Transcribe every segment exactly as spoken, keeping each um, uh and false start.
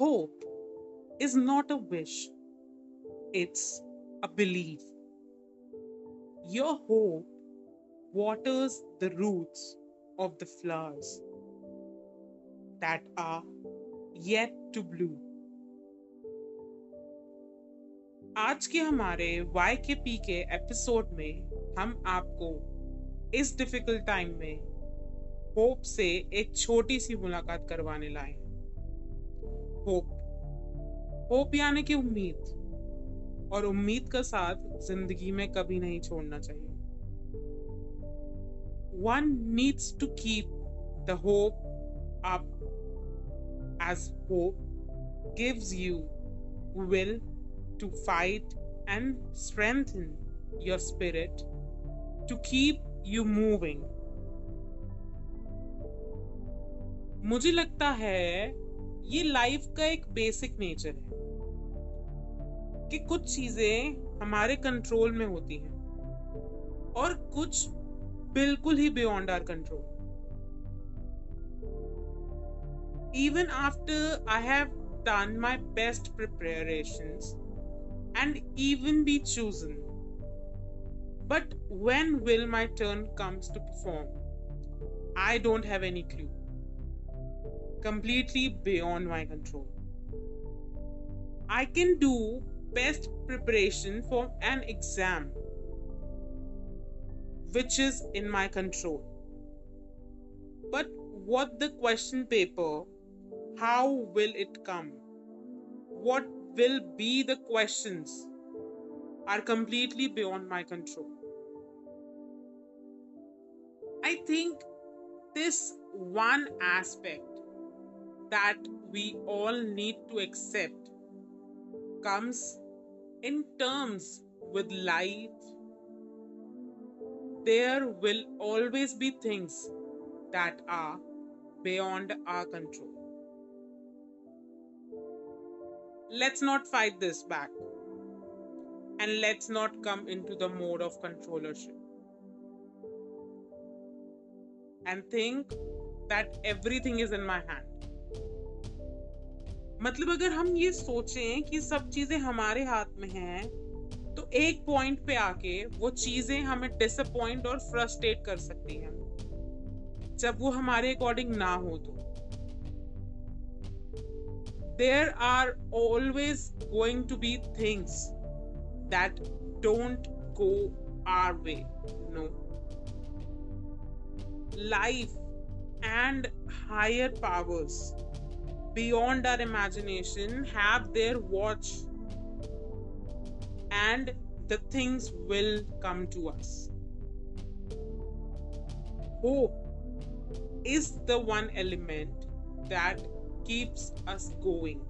Hope is not a wish, it's a belief. Your hope waters the roots of the flowers that are yet to bloom. आज के हमारे Y के P के episode में हम आपको इस डिफिकल्ट टाइम में होप से एक छोटी सी मुलाकात करवाने लाए हैं। होप होप यानी कि उम्मीद, और उम्मीद का साथ जिंदगी में कभी नहीं छोड़ना चाहिए। One needs to keep the hope up, as hope gives you will to fight and strengthen your spirit to keep you moving. मुझे लगता है ये लाइफ का एक बेसिक नेचर है कि कुछ चीजें हमारे कंट्रोल में होती हैं और कुछ बिल्कुल ही beyond our control. Even after I have done my best preparations and even be chosen. But when will my turn comes to perform? I don't have any clue. Completely beyond my control. I can do best preparation for an exam, which is in my control. But what the question paper? How will it come? What will be the questions are completely beyond my control. I think this one aspect that we all need to accept comes in terms with life. There will always be things that are beyond our control. Let's not fight this back, and let's not come into the mode of controllership and think that everything is in my hand. मतलब अगर हम ये सोचें कि सब चीजें हमारे हाथ में हैं, तो एक पॉइंट पे आके वो चीजें हमें डिसअपॉइंट और फ्रस्ट्रेट कर सकती हैं, जब वो हमारे अकॉर्डिंग ना हो तो. There are always going to be things that don't go our way. No. Life and higher powers beyond our imagination have their watch, and the things will come to us. Hope is the one element that keeps us going.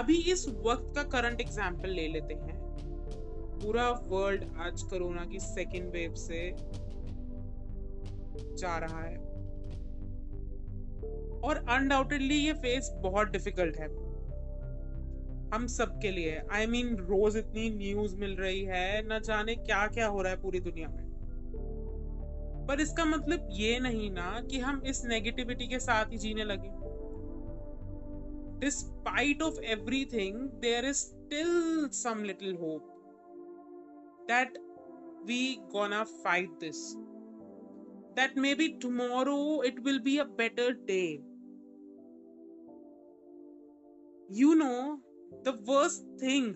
अभी इस वक्त का current example ले लेते हैं. पूरा world आज corona की सेकेंड वेव से जा रहा है और अनडाउटेडली ये फेस बहुत डिफिकल्ट है हम सबके लिए. आई I मीन mean, रोज इतनी न्यूज मिल रही है, ना जाने क्या क्या हो रहा है पूरी दुनिया में. पर इसका मतलब ये नहीं ना कि हम इस नेगेटिविटी के साथ ही जीने लगे. Despite of everything there is still some little hope that we gonna fight this, that may be tomorrow it will be a better day. You know the worst thing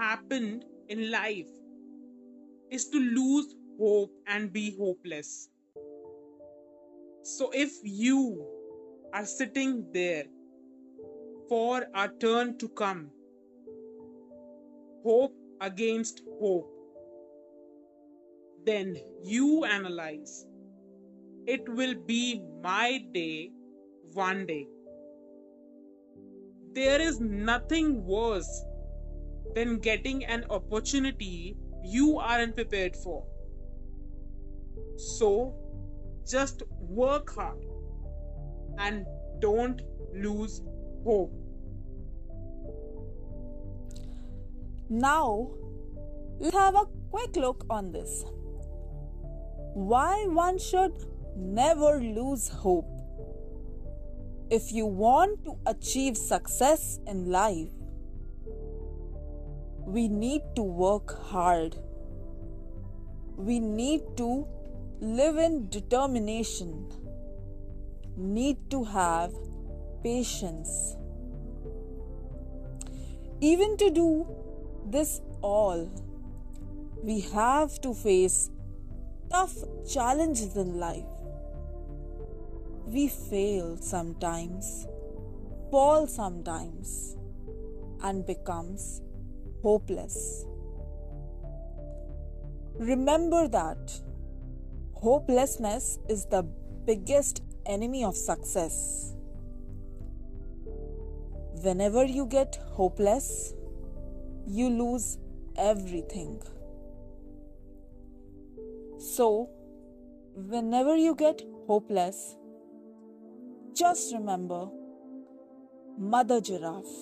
happened in life is to lose hope and be hopeless. So if you are sitting there for our turn to come, hope against hope, then you analyze. It will be my day one day. There is nothing worse than getting an opportunity you aren't prepared for. So, just work hard and don't lose hope. Now, let's have a quick look on this. Why one should never lose hope. If you want to achieve success in life, we need to work hard. We need to live in determination. Need to have patience. Even to do this all, we have to face tough challenges in life. We fail sometimes, fall sometimes, and becomes hopeless. Remember that hopelessness is the biggest enemy of success. Whenever you get hopeless, you lose everything. So, whenever you get hopeless, just remember Mother Giraffe.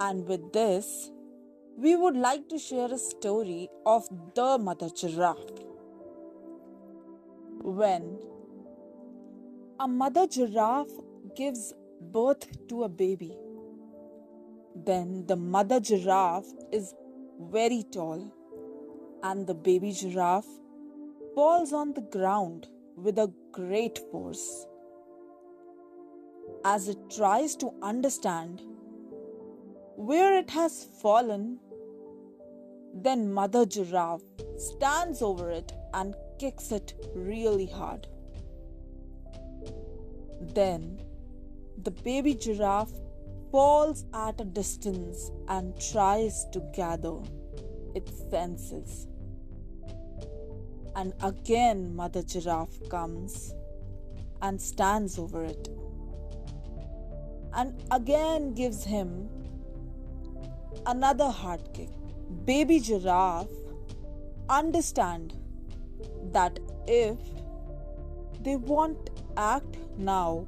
And with this, we would like to share a story of the Mother Giraffe. When a mother giraffe gives birth to a baby, then the mother giraffe is very tall and the baby giraffe falls on the ground with a great force. As it tries to understand where it has fallen, then Mother Giraffe stands over it and kicks it really hard. Then the baby giraffe falls at a distance and tries to gather its senses. And again Mother Giraffe comes and stands over it and again gives him another hard kick. Baby Giraffe understand that if they won't act now,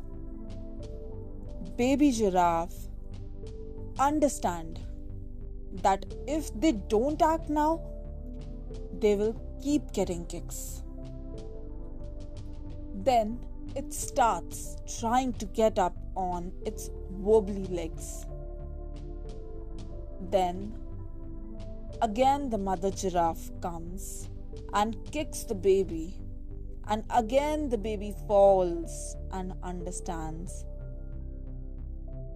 Baby Giraffe understand that if they don't act now, they will keep getting kicks. Then it starts trying to get up on its wobbly legs. Then again the mother giraffe comes and kicks the baby, and again the baby falls and understands,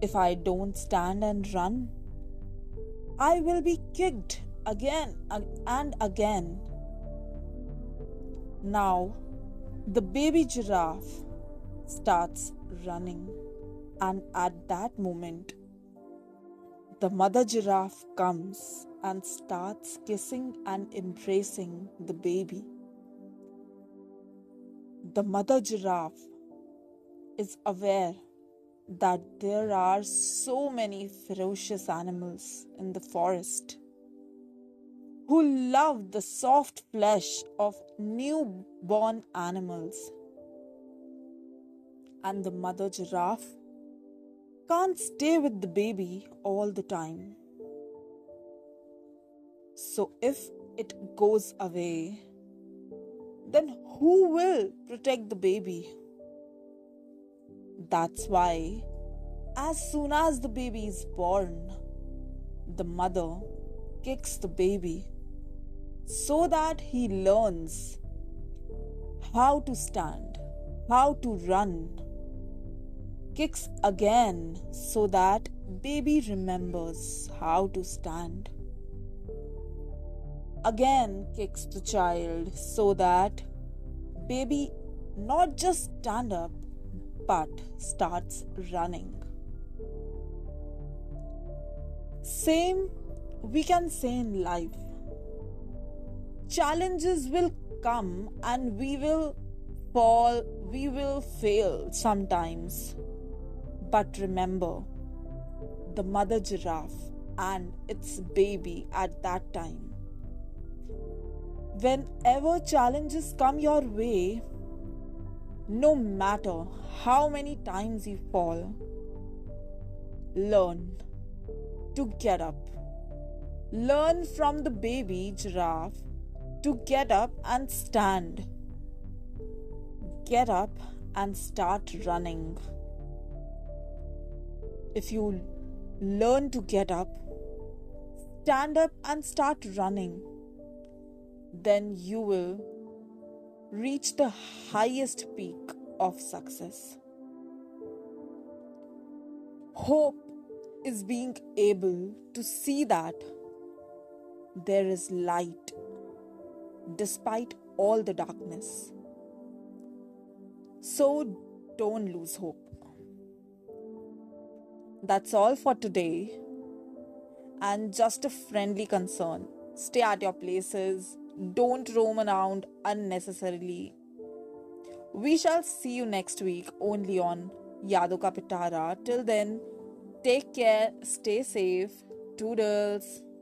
if I don't stand and run, I will be kicked again and again. Now, the baby giraffe starts running, and at that moment, the mother giraffe comes and starts kissing and embracing the baby. The mother giraffe is aware that there are so many ferocious animals in the forest who love the soft flesh of newborn animals. And the mother giraffe can't stay with the baby all the time. So if it goes away, then who will protect the baby? That's why, as soon as the baby is born, the mother kicks the baby, so that he learns how to stand, how to run. Kicks again so that baby remembers how to stand. Again kicks the child so that baby not just stand up but starts running. Same we can say in life. Challenges will come and we will fall, we will fail sometimes. But remember the mother giraffe and its baby at that time. Whenever challenges come your way, no matter how many times you fall, learn to get up. Learn from the baby giraffe to get up and stand. Get up and start running. If you learn to get up, stand up and start running, then you will reach the highest peak of success. Hope is being able to see that there is light despite all the darkness. So don't lose hope. That's all for today. And just a friendly concern, stay at your places, don't roam around unnecessarily. We shall see you next week only on Yadu Ka Pitara. Till then, take care, stay safe, toodles.